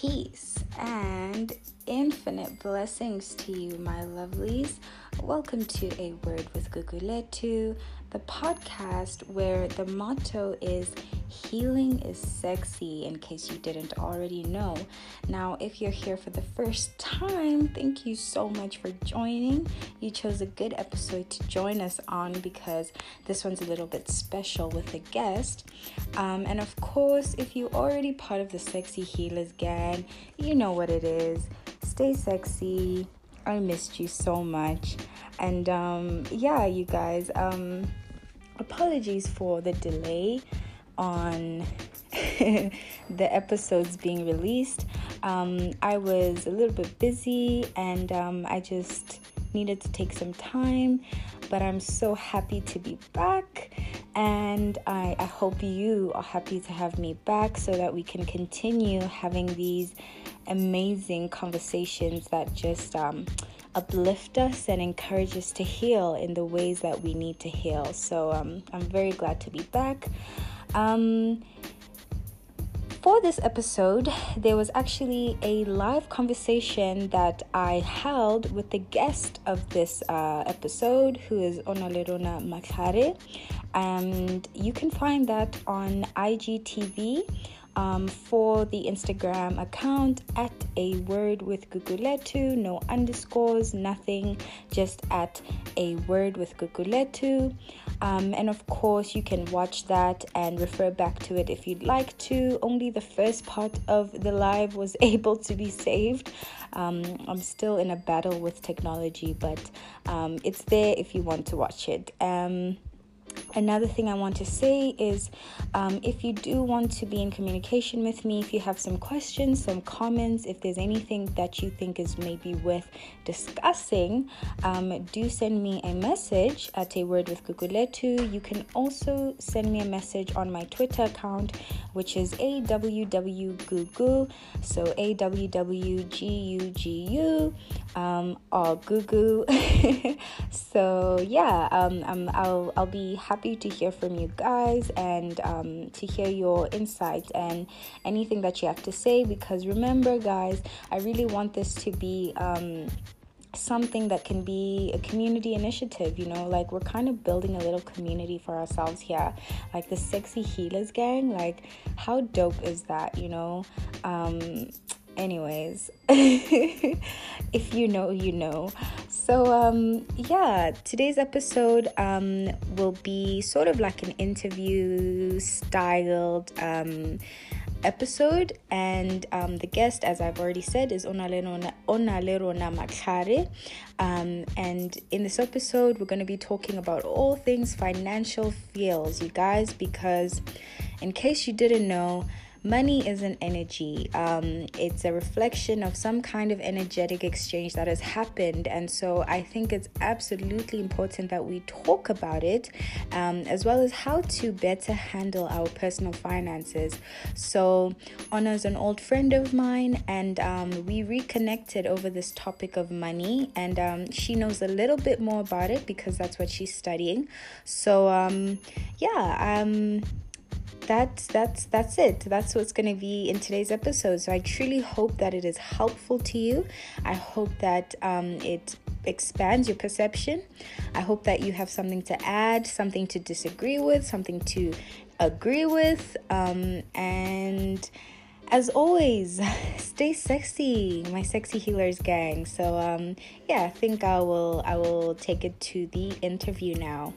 peace, and infinite blessings to you, my lovelies. Welcome to A Word with Guguletu, the podcast where the motto is healing is sexy, in case you didn't already know. Now, if you're here for the first time, thank you so much for joining. You chose a good episode to join us on because this one's a little bit special with a guest. And of course, if you're already part of the Sexy Healers Gang, you know what it is. Stay sexy. I missed you so much. And you guys, apologies for the delay on the episodes being released. I was a little bit busy, and I just needed to take some time, but I'm so happy to be back, and I hope you are happy to have me back so that we can continue having these amazing conversations that just uplift us and encourage us to heal in the ways that we need to heal. So I'm very glad to be back. For this episode, there was actually a live conversation that I held with the guest of this episode, who is Onalerona Mahlare, and you can find that on IGTV. For the Instagram account at A Word with Guguletu, no underscores, nothing, just at A Word with Guguletu. And of course, you can watch that and refer back to it if you'd like to. Only the first part of the live was able to be saved. I'm still in a battle with technology, but it's there if you want to watch it. Another thing I want to say is if you do want to be in communication with me, if you have some questions, some comments, if there's anything that you think is maybe worth discussing, do send me a message at A Word with Guguletu. You can also send me a message on my Twitter account, which is awwGugu, so awwGugu, or Gugu. So yeah, I'll be happy to hear from you guys, and to hear your insights and anything that you have to say, because remember guys, I really want this to be something that can be a community initiative. You know, like, we're kind of building a little community for ourselves here, like the Sexy Healers Gang. Like, how dope is that, you know? Anyways, if you know, you know. So, today's episode will be sort of like an interview-styled episode. And the guest, as I've already said, is Onalerona Mahlare. And in this episode, we're going to be talking about all things financial feels, you guys, because in case you didn't know, money is an energy. It's a reflection of some kind of energetic exchange that has happened, and so I think it's absolutely important that we talk about it, as well as how to better handle our personal finances. So Ona is an old friend of mine, and we reconnected over this topic of money, and she knows a little bit more about it because that's what she's studying. So that's it. That's what's going to be in today's episode. So I truly hope that it is helpful to you. I hope that it expands your perception. I hope that you have something to add, something to disagree with, something to agree with. And as always, stay sexy, my Sexy Healers Gang. So I think I will take it to the interview now.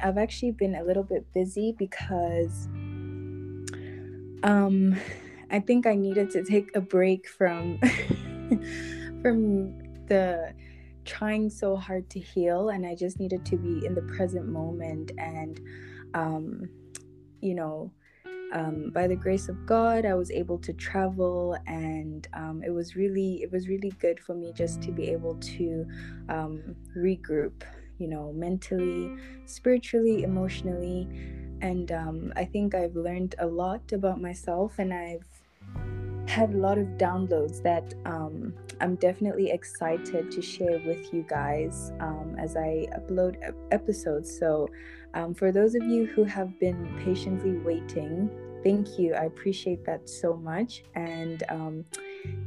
I've actually been a little bit busy because I think I needed to take a break from the trying so hard to heal, and I just needed to be in the present moment. And by the grace of God, I was able to travel, and it was really good for me just to be able to regroup, you know, mentally, spiritually, emotionally. And I think I've learned a lot about myself, and I've had a lot of downloads that I'm definitely excited to share with you guys as I upload episodes. So for those of you who have been patiently waiting, thank you. I appreciate that so much. And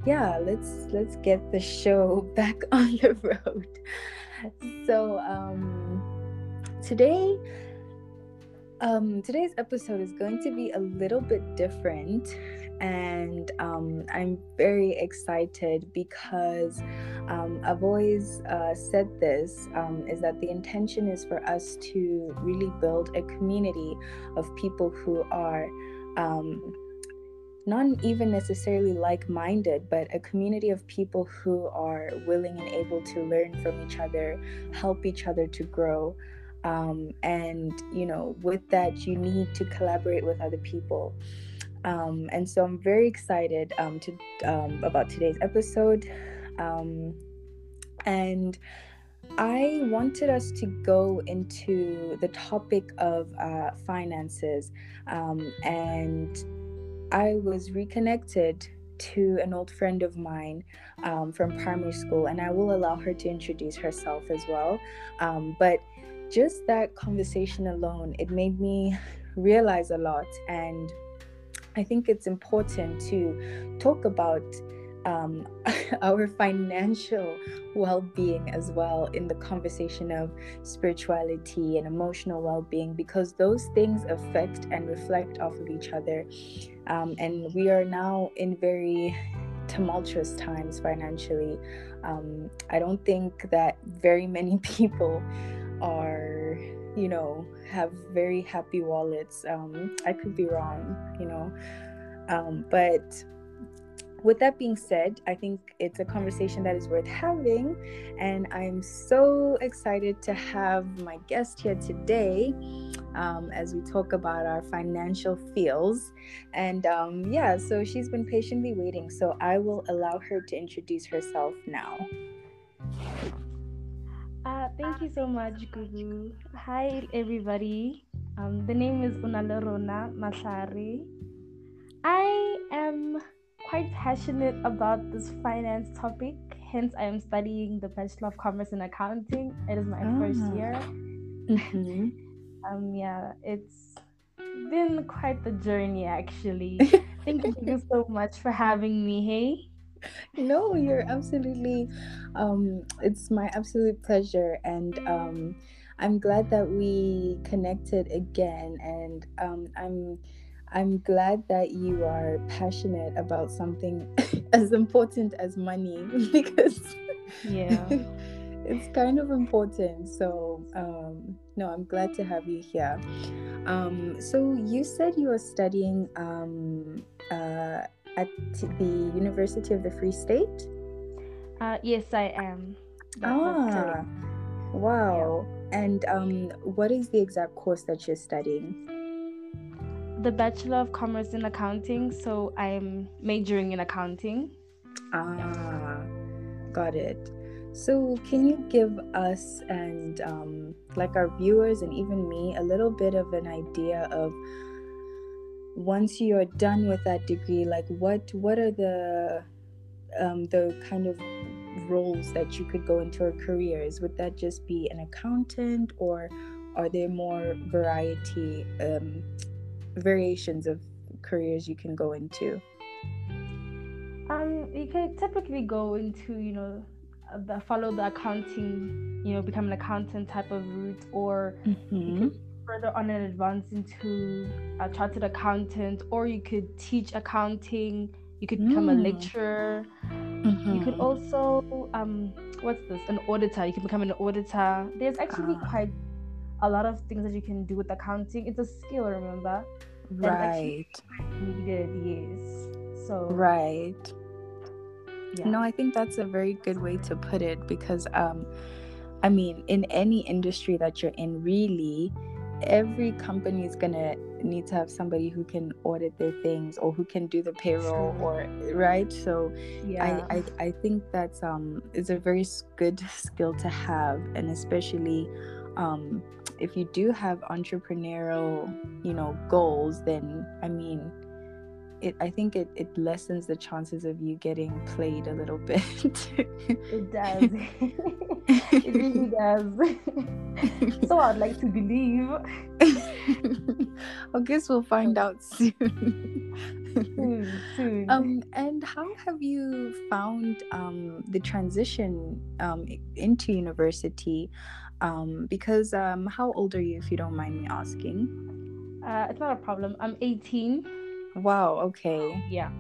yeah, let's get the show back on the road. So today's episode is going to be a little bit different, and I'm very excited because I've always said this, is that the intention is for us to really build a community of people who are not even necessarily like-minded, but a community of people who are willing and able to learn from each other, help each other to grow. And you know, with that, you need to collaborate with other people. And so I'm very excited about today's episode. And I wanted us to go into the topic of finances. And I was reconnected to an old friend of mine from primary school, and I will allow her to introduce herself as well. But just that conversation alone, it made me realize a lot, and I think it's important to talk about our financial well-being as well in the conversation of spirituality and emotional well-being, because those things affect and reflect off of each other. And we are now in very tumultuous times financially. I don't think that very many people are, you know, have very happy wallets. I could be wrong, you know. But with that being said, I think it's a conversation that is worth having, and I'm so excited to have my guest here today as we talk about our financial feels. And yeah, so she's been patiently waiting, so I will allow her to introduce herself now. Thank you so much, Gugu. Hi, everybody. The name is Onalerona Mahlare. I am quite passionate about this finance topic, hence I am studying the Bachelor of Commerce in Accounting. It is my first year. Mm-hmm. Yeah, it's been quite the journey, actually. Thank you so much for having me, hey? No, you're absolutely, it's my absolute pleasure, and I'm glad that we connected again, and I'm glad that you are passionate about something as important as money, because yeah, it's kind of important. So no, I'm glad to have you here. So you said you are studying at the University of the Free State? Yes, I am. That's wow. Yeah. And what is the exact course that you're studying? The Bachelor of Commerce in Accounting, so I'm majoring in accounting. Got it. So can you give us and like our viewers and even me a little bit of an idea of, once you're done with that degree, like what are the kind of roles that you could go into, or careers? Would that just be an accountant, or are there more variations of careers you can go into? You can typically go into, you know, follow the accounting, you know, become an accountant type of route, or mm-hmm. further on and advance into a chartered accountant, or you could teach accounting, you could become a lecturer, mm-hmm. you could also an auditor, you can become an auditor. There's actually quite a lot of things that you can do with accounting. It's a skill, remember? Right. Needed, yes. So right. Yeah. No, I think that's a very good way to put it, because I mean, in any industry that you're in, really, every company is gonna need to have somebody who can audit their things, or who can do the payroll, or right. So yeah, I think that's it's a very good skill to have, and especially if you do have entrepreneurial, you know, goals, then I mean, I think it lessens the chances of you getting played a little bit. It does. It really does. So I'd like to believe. I guess we'll find out soon. Soon. And how have you found the transition into university? Because how old are you, if you don't mind me asking? It's not a problem. I'm 18. Wow, okay. Yeah.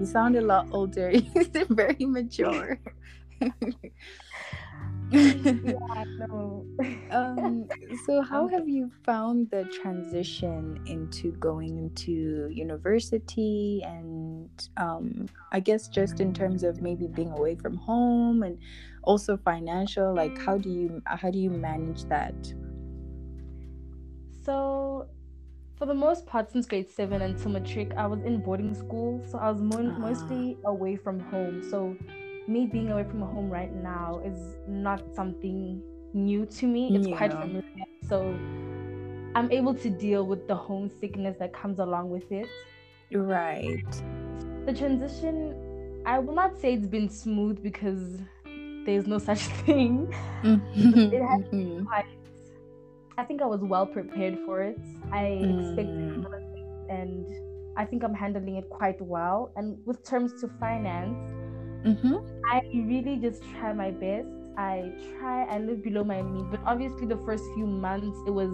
You sound a lot older. You're very mature. Yeah, no. So how have you found the transition into going into university, and I guess just in terms of maybe being away from home and also financial, like how do you manage that? So for the most part, since grade 7 until matric, I was in boarding school, so I was mostly away from home. So me being away from home right now is not something new to me. It's quite familiar. So I'm able to deal with the homesickness that comes along with it. Right. The transition, I will not say it's been smooth because there's no such thing. It has been quite, I think I was well prepared for it. I expected it, and I think I'm handling it quite well. And with terms to finance, I really just try my best. I live below my means, but obviously the first few months it was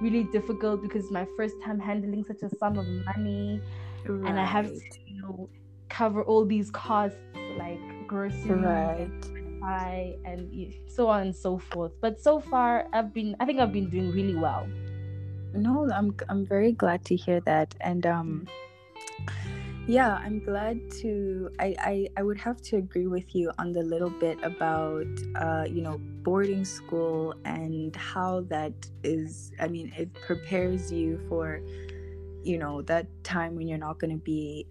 really difficult because my first time handling such a sum of money, right. And I have to, cover all these costs like groceries, right, and so on and so forth. But so far, I think I've been doing really well. No, I'm very glad to hear that, and yeah, I'm glad to. I would have to agree with you on the little bit about boarding school and how that is. I mean, it prepares you for that time when you're not going to be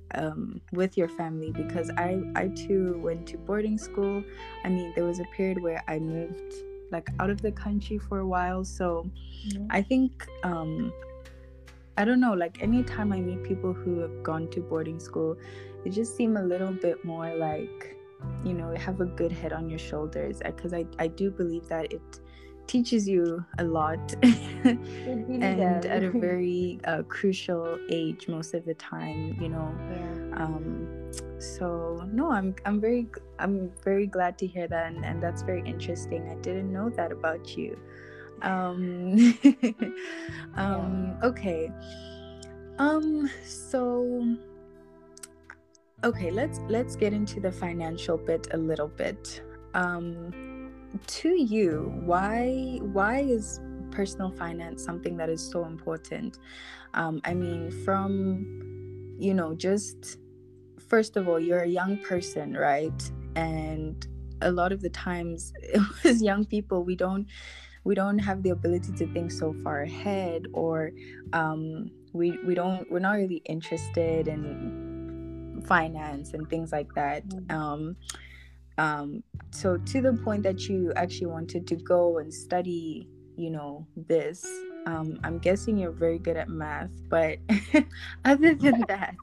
with your family, because I too went to boarding school. I mean, there was a period where I moved like out of the country for a while, so I think. I don't know, like anytime I meet people who have gone to boarding school, they just seem a little bit more like, have a good head on your shoulders, because I do believe that it teaches you a lot. And at a very crucial age most of the time, so no, I'm very glad to hear that, and that's very interesting. I didn't know that about you. Okay. So okay, let's get into the financial bit a little bit. To you, why is personal finance something that is so important? I mean, from just first of all, you're a young person, right? And a lot of the times as young people, we don't have the ability to think so far ahead, or we're not really interested in finance and things like that. So to the point that you actually wanted to go and study, this. I'm guessing you're very good at math, but other than that,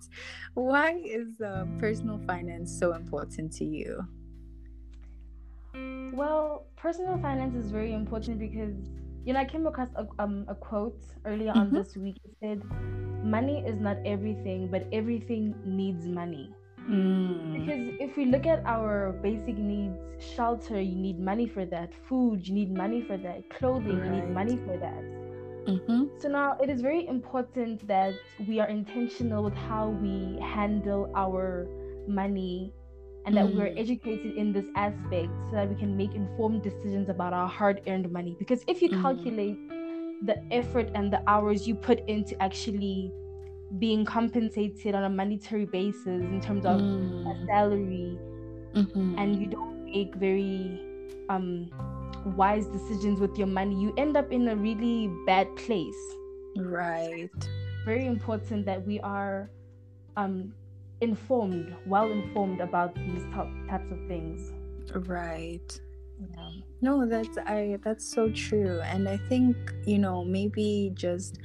why is personal finance so important to you? Well, personal finance is very important because, I came across a quote earlier on this week. It said, money is not everything, but everything needs money. Because if we look at our basic needs, shelter, you need money for that. Food, you need money for that. Clothing, you need money for that. So now it is very important that we are intentional with how we handle our money, and that we're educated in this aspect so that we can make informed decisions about our hard-earned money. Because if you calculate the effort and the hours you put into actually being compensated on a monetary basis in terms of a salary, and you don't make very wise decisions with your money, you end up in a really bad place. Right. So it's very important that we are well informed about these types of things. Right. Yeah. No, that's so true. And I think, maybe just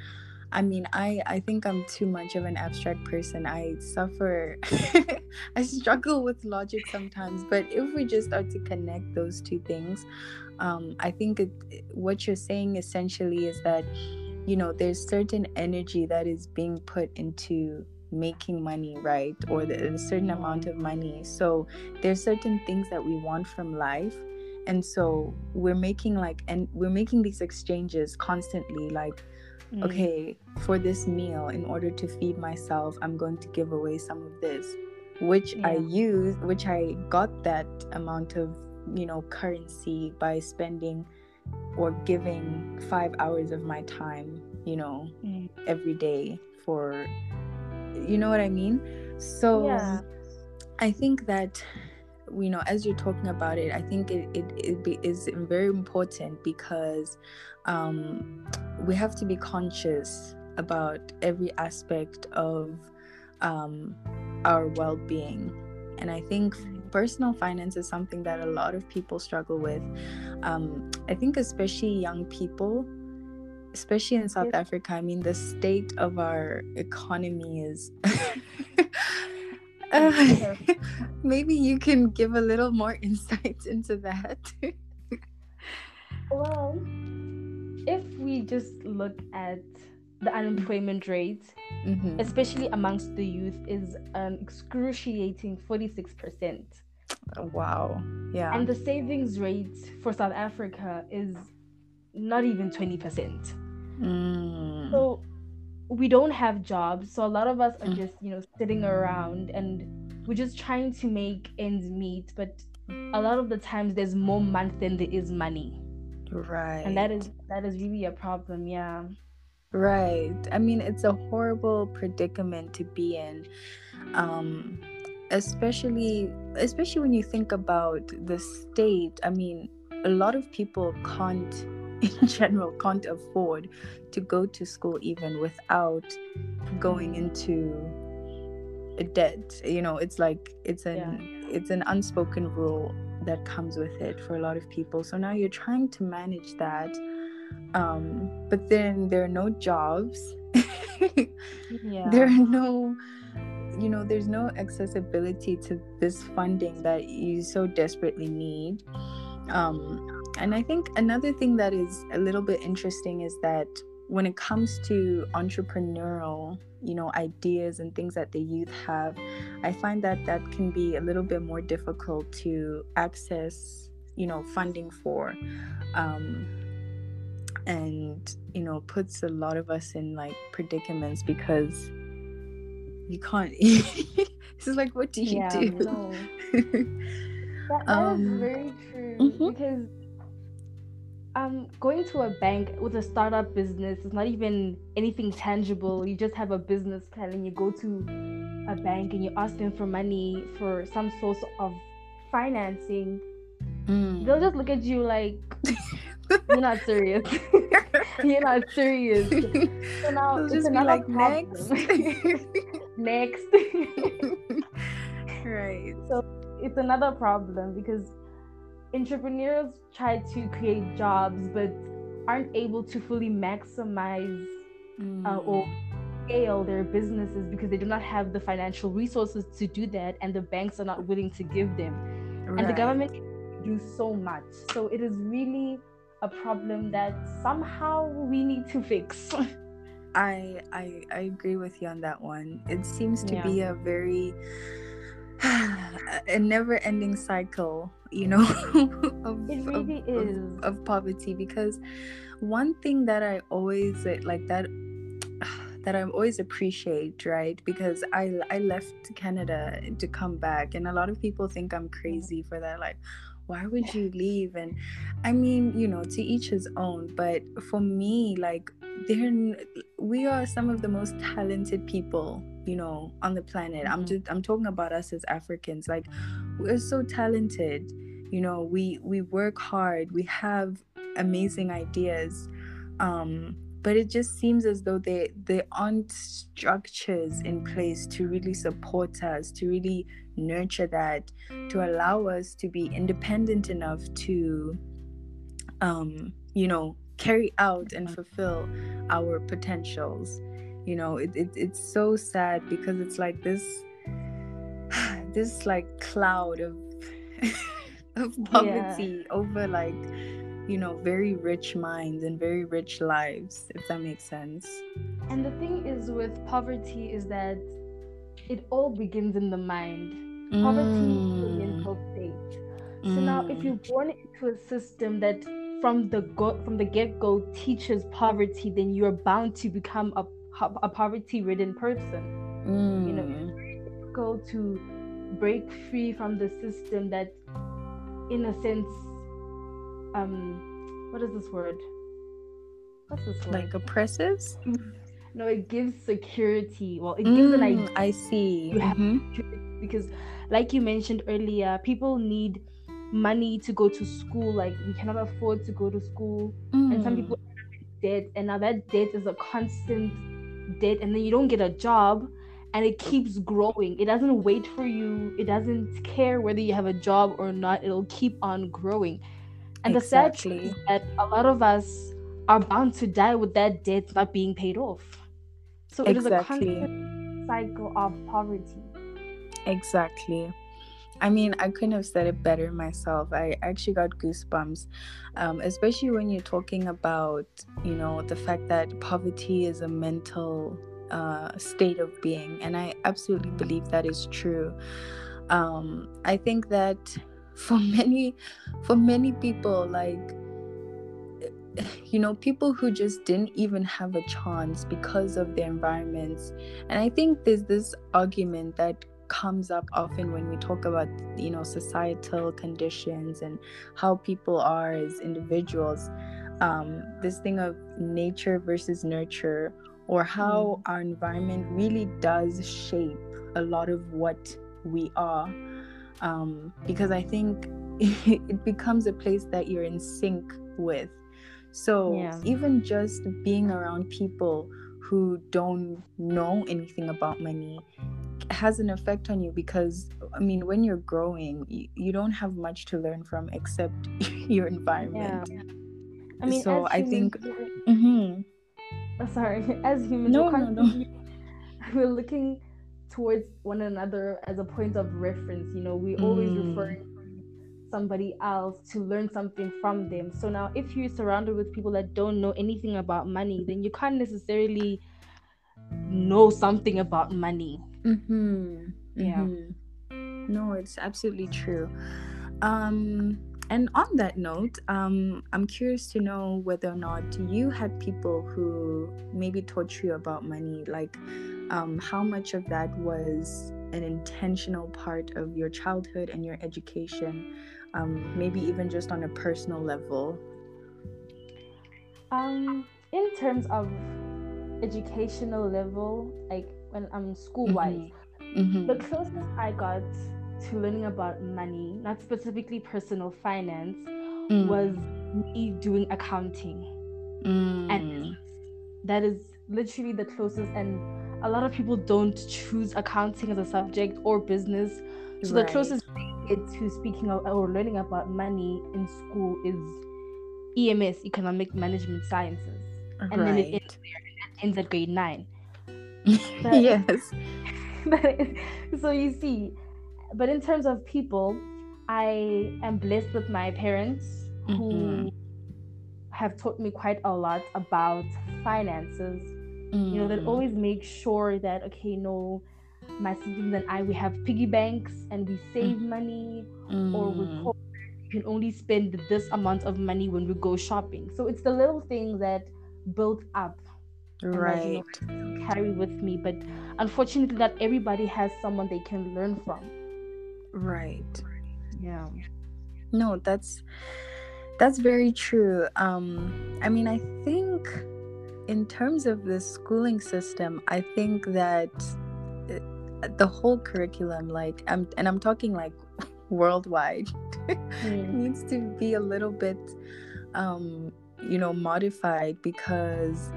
I mean, I think I'm too much of an abstract person. I suffer, I struggle with logic sometimes. But if we just start to connect those two things, I think what you're saying essentially is that, you know, there's certain energy that is being put into making money, right? Or a certain amount of money. So there's certain things that we want from life. And so we're making these exchanges constantly, like, okay, for this meal, in order to feed myself, I'm going to give away some of this, which I got that amount of, you know, currency by spending or giving 5 hours of my time, you know, every day for, you know what I mean? So yeah. I think that, you know, as you're talking about it, I think it is very important because we have to be conscious about every aspect of our well-being. And I think personal finance is something that a lot of people struggle with. I think especially young people, especially in South Africa. I mean, the state of our economy is... maybe you can give a little more insight into that. Well, if we just look at the unemployment rate, especially amongst the youth, is an excruciating 46%. Wow. Yeah. And the savings rate for South Africa is not even 20%. So we don't have jobs, so a lot of us are just, you know, sitting around and we're just trying to make ends meet. But a lot of the times there's more month than there is money, right? And that is really a problem. Yeah, right. I mean, it's a horrible predicament to be in, especially when you think about the state. I mean, a lot of people can't afford to go to school even without going into a debt. You know, it's like it's an unspoken rule that comes with it for a lot of people. So now you're trying to manage that, but then there are no jobs. There are no, you know, there's no accessibility to this funding that you so desperately need. And I think another thing that is a little bit interesting is that when it comes to entrepreneurial, you know, ideas and things that the youth have, I find that can be a little bit more difficult to access, you know, funding for, and, you know, puts a lot of us in like predicaments because you can't, it's like, what do you do? No. That is very true because going to a bank with a startup business is not even anything tangible. You just have a business plan and you go to a bank and you ask them for money for some source of financing. They'll just look at you like, you're not serious. You're not serious. So now it's just another like, next. Right. So it's another problem because entrepreneurs try to create jobs but aren't able to fully maximize or scale their businesses because they do not have the financial resources to do that, and the banks are not willing to give them. Right. And the government do so much. So it is really a problem that somehow we need to fix. I agree with you on that one. It seems to be a very a never-ending cycle, you know, of poverty. Because one thing that I always like that I always appreciate, right? Because I left Canada to come back, and a lot of people think I'm crazy for that. Like, why would you leave? And I mean, you know, to each his own. But for me, like, we are some of the most talented people, you know, on the planet. I'm talking about us as Africans. Like, we're so talented, you know, we work hard, we have amazing ideas, but it just seems as though there aren't structures in place to really support us, to really nurture that, to allow us to be independent enough to, you know, carry out and fulfill our potentials. You know, it's so sad because it's like this like cloud of of poverty over like, you know, very rich minds and very rich lives, if that makes sense. And the thing is with poverty is that it all begins in the mind. Poverty is a mental state. So now if you're born into a system that from the get-go teaches poverty, then you're bound to become a poverty-ridden person. You know, go to break free from the system that, in a sense, what's this word? Like oppresses? No, it gives security. Well, it gives an idea. I see. You have security because, like you mentioned earlier, people need money to go to school. Like, we cannot afford to go to school. And some people have debt. And now that debt is a constant debt. And then you don't get a job. And it keeps growing. It doesn't wait for you. It doesn't care whether you have a job or not. It'll keep on growing. And exactly. The sad thing is that a lot of us are bound to die with that debt not being paid off. So it is a constant cycle of poverty. Exactly. I mean, I couldn't have said it better myself. I actually got goosebumps, especially when you're talking about, you know, the fact that poverty is a mental state of being. And I absolutely believe that is true. I think that for many people, like, you know, people who just didn't even have a chance because of their environments. And I think there's this argument that comes up often when we talk about, you know, societal conditions and how people are as individuals. This thing of nature versus nurture, or how our environment really does shape a lot of what we are. Because I think it becomes a place that you're in sync with. So even just being around people who don't know anything about money has an effect on you, because, I mean, when you're growing, you don't have much to learn from except your environment. I mean, so I think... Sorry, as humans, we're looking towards one another as a point of reference. You know, we're always referring to somebody else to learn something from them. So now if you're surrounded with people that don't know anything about money, then you can't necessarily know something about money. No, it's absolutely true. And on that note, I'm curious to know whether or not you had people who maybe taught you about money, like how much of that was an intentional part of your childhood and your education, maybe even just on a personal level. In terms of educational level, like when I'm school-wise, the closest I got to learning about money, not specifically personal finance, was me doing accounting. And that is literally the closest, and a lot of people don't choose accounting as a subject or business. So the closest to speaking or learning about money in school is EMS, Economic Management Sciences. And then it ends there, and ends at grade 9. But, so you see. But in terms of people, I am blessed with my parents who have taught me quite a lot about finances. You know, they always make sure that, okay, no, my siblings and I, we have piggy banks and we save money, or we hope you can only spend this amount of money when we go shopping. So it's the little things that built up. Right. And, you know, carry with me, but unfortunately not everybody has someone they can learn from. No, that's very true. I mean, I think in terms of the schooling system, I think that the whole curriculum, like, I'm talking like worldwide, needs to be a little bit you know, modified, because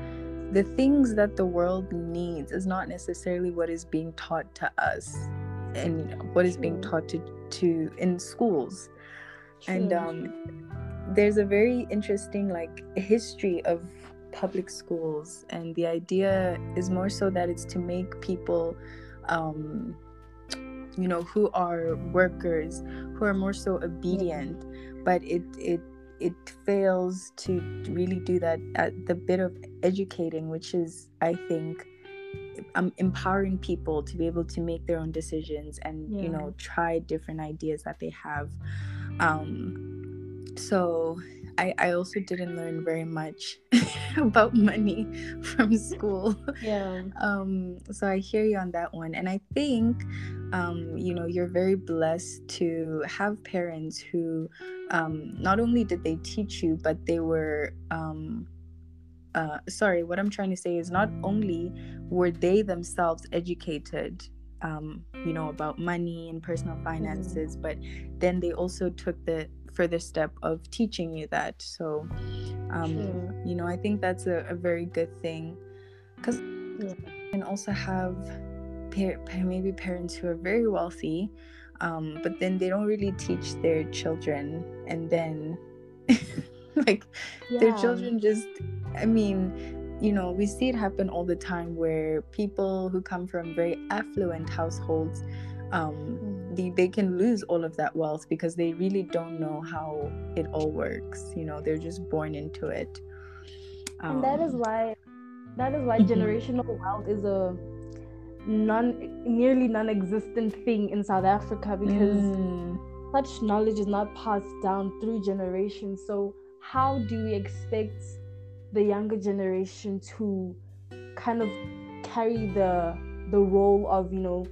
the things that the world needs is not necessarily what is being taught to us and what is being taught to in schools. And there's a very interesting like history of public schools, and the idea is more so that it's to make people you know, who are workers, who are more so obedient, but it fails to really do that at the bit of educating, which is, I think, empowering people to be able to make their own decisions and, you know, try different ideas that they have. So I also didn't learn very much about money from school. Yeah. So I hear you on that one. And I think, you know, you're very blessed to have parents who not only did they teach you, but they were... what I'm trying to say is not only were they themselves educated, you know, about money and personal finances, but then they also took the further step of teaching you that. So you know, I think that's a very good thing, because you can also have maybe parents who are very wealthy, but then they don't really teach their children, and then like their children just, I mean, you know, we see it happen all the time where people who come from very affluent households, they can lose all of that wealth because they really don't know how it all works. You know, they're just born into it. And that is why generational wealth is a nearly non-existent thing in South Africa, because such knowledge is not passed down through generations. So how do we expect the younger generation to kind of carry the role of, you know,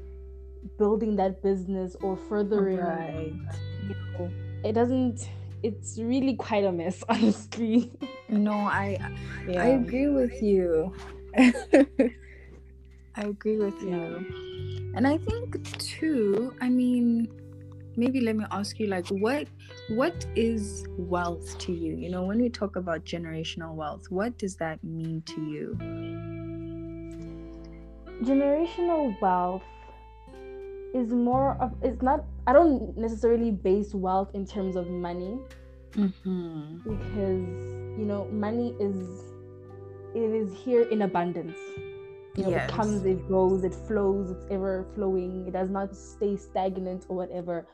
building that business or furthering you know, it's really quite a mess, honestly. No, I agree with you. I agree with you. And I think too, I mean, maybe let me ask you, like, what is wealth to you? You know, when we talk about generational wealth, what does that mean to you? Generational wealth is more of, it's not, I don't necessarily base wealth in terms of money, because, you know, money is here in abundance. You know, it comes, it goes, it flows, it's ever flowing, it does not stay stagnant or whatever.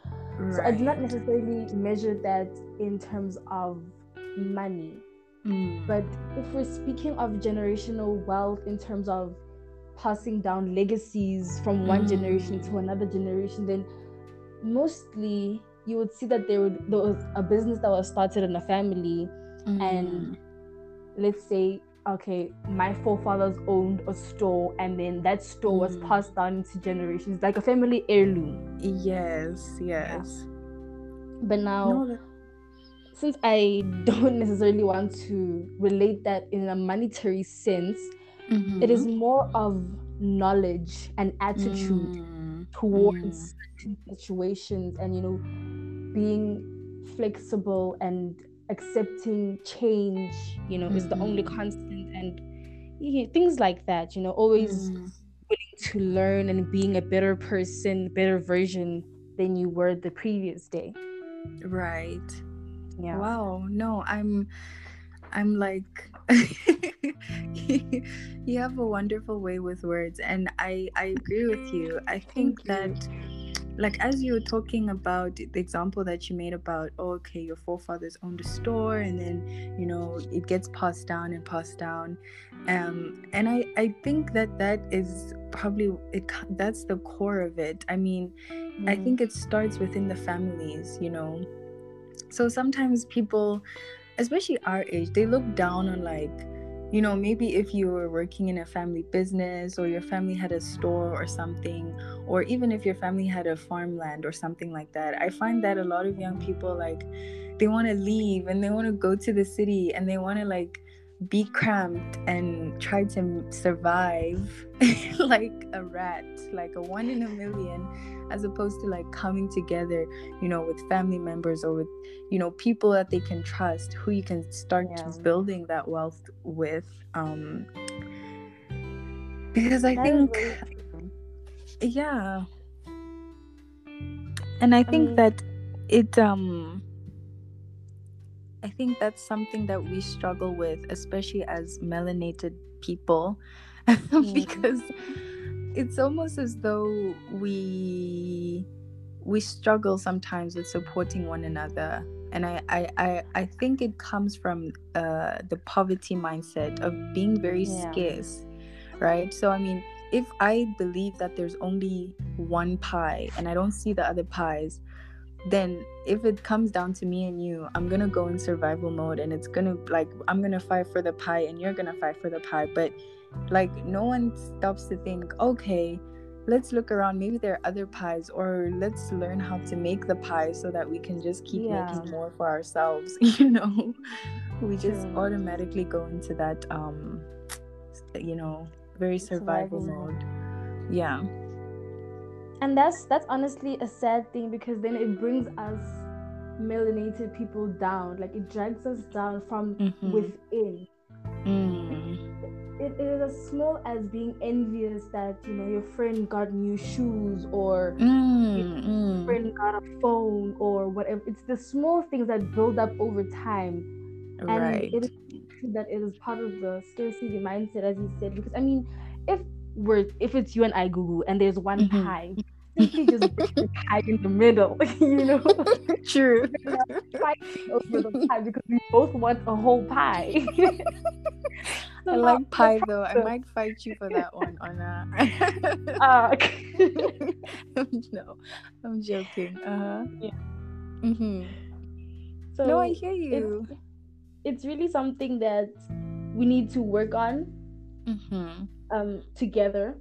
So I do not necessarily measure that in terms of money. But if we're speaking of generational wealth in terms of passing down legacies from one generation to another generation, then mostly you would see that there was a business that was started in a family, and let's say, okay, my forefathers owned a store, and then that store was passed down into generations, like a family heirloom. Yes. But now, since I don't necessarily want to relate that in a monetary sense, it is more of knowledge and attitude towards situations, and, you know, being flexible and accepting change, you know, is the only constant, and things like that, you know, always willing to learn and being a better person, better version than you were the previous day. Wow. No, I'm like, you have a wonderful way with words, and I agree with you. I think that, like, as you were talking about the example that you made about, oh, okay, your forefathers owned a store, and then, you know, it gets passed down and passed down. And I think that is probably, that's the core of it. I mean, I think it starts within the families, you know. So sometimes people, especially our age, they look down on, like, you know, maybe if you were working in a family business, or your family had a store or something, or even if your family had a farmland or something like that. I find that a lot of young people, like, they want to leave and they want to go to the city and they want to, like, be cramped and try to survive like a rat, like a 1 in a million, as opposed to, like, coming together, you know, with family members, or with, you know, people that they can trust, who you can start building that wealth with, because I think and I think that it I think that's something that we struggle with, especially as melanated people, because it's almost as though we struggle sometimes with supporting one another. And I think it comes from the poverty mindset of being very scarce, right? So, I mean, if I believe that there's only one pie and I don't see the other pies, then if it comes down to me and you, I'm going to go in survival mode, and it's going to, like, I'm going to fight for the pie and you're going to fight for the pie. But, like, no one stops to think, okay, let's look around, maybe there are other pies, or let's learn how to make the pie so that we can just keep making more for ourselves, you know? We just automatically go into that, you know, very survival mode. Yeah. And that's honestly a sad thing, because then it brings us melanated people down. Like, it drags us down from within. It is as small as being envious that, you know, your friend got new shoes, or your friend got a phone, or whatever. It's the small things that build up over time. Right. And it is true that it is part of the scarcity mindset, as you said, because, I mean, if it's you and I, Gugu, and there's one pie, simply just break the pie in the middle, you know? True. Fighting over the pie because we both want a whole pie. So I like pie though. I might fight you for that one, Ona. No, I'm joking. So no, I hear you. It's really something that we need to work on together,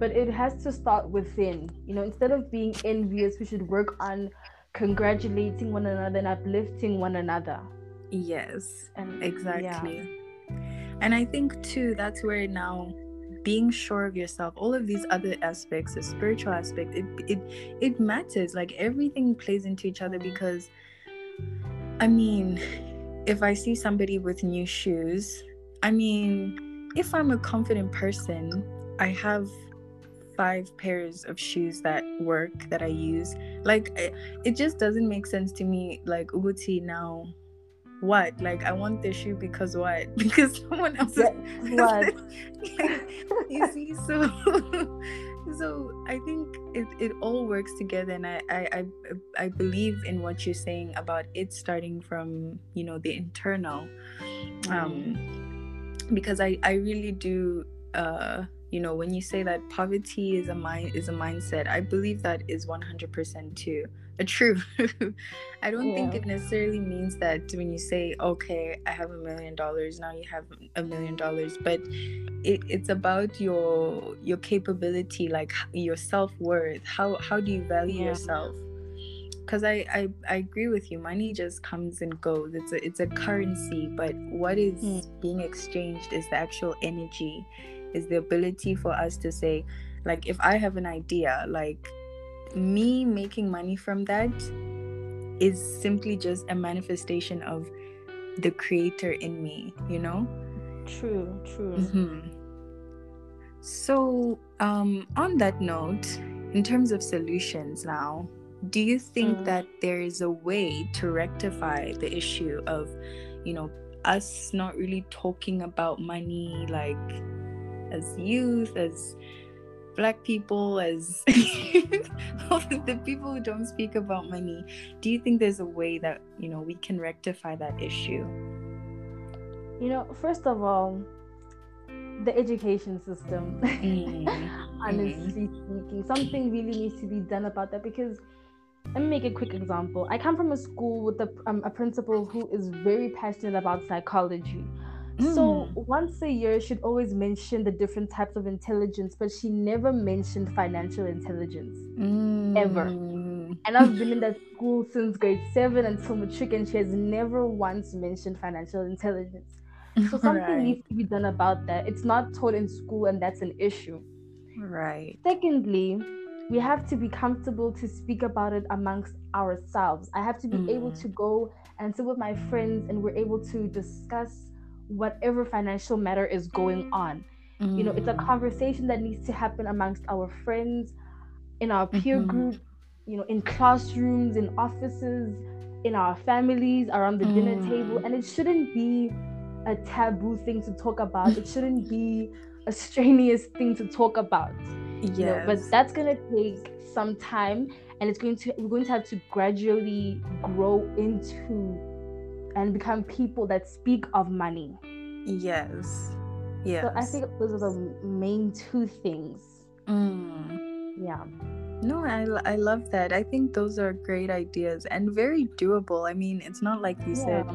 but it has to start within. You know, instead of being envious, we should work on congratulating one another and uplifting one another. Yes, exactly. And I think too, that's where now being sure of yourself, all of these other aspects, the spiritual aspect, it matters. Like, everything plays into each other, because, I mean, if I see somebody with new shoes, I mean, if I'm a confident person, I have 5 pairs of shoes that work, that I use. Like, it just doesn't make sense to me, like, Uguti now. What? Like, I want this shoe because what? Because someone else is... What? You see, so I think it all works together, and I believe in what you're saying about it starting from, you know, the internal. Because I really do, you know, when you say that poverty is a mindset, I believe that is 100% too. True. I don't think it necessarily means that when you say, okay, I have $1 million, now you have $1 million, but it's about your capability, like your self-worth. How do you value yourself? Because I agree with you, money just comes and goes. It's a currency, but what is being exchanged is the actual energy, is the ability for us to say, like, if I have an idea, like, me making money from that is simply just a manifestation of the creator in me, you know? True. So on that note, in terms of solutions now, do you think that there is a way to rectify the issue of, you know, us not really talking about money, like, as youth, as Black people, as the people who don't speak about money? Do you think there's a way that, you know, we can rectify that issue? You know, first of all, the education system, honestly speaking, something really needs to be done about that. Because, let me make a quick example. I come from a school with a principal who is very passionate about psychology. So once a year, she'd always mention the different types of intelligence, but she never mentioned financial intelligence, ever. And I've been in that school since grade 7 until matric, and she has never once mentioned financial intelligence. So something needs to be done about that. It's not taught in school, and that's an issue. Right. Secondly, we have to be comfortable to speak about it amongst ourselves. I have to be able to go and sit with my friends, and we're able to discuss whatever financial matter is going on. You know, it's a conversation that needs to happen amongst our friends, in our peer group, you know, in classrooms, in offices, in our families, around the dinner table, and it shouldn't be a taboo thing to talk about. It shouldn't be a strenuous thing to talk about. Yes. You know, but that's gonna take some time, and we're going to have to gradually grow into and become people that speak of money. Yes. Yes. So I think those are the main two things. Yeah. No, I love that. I think those are great ideas and very doable. I mean, it's not like you said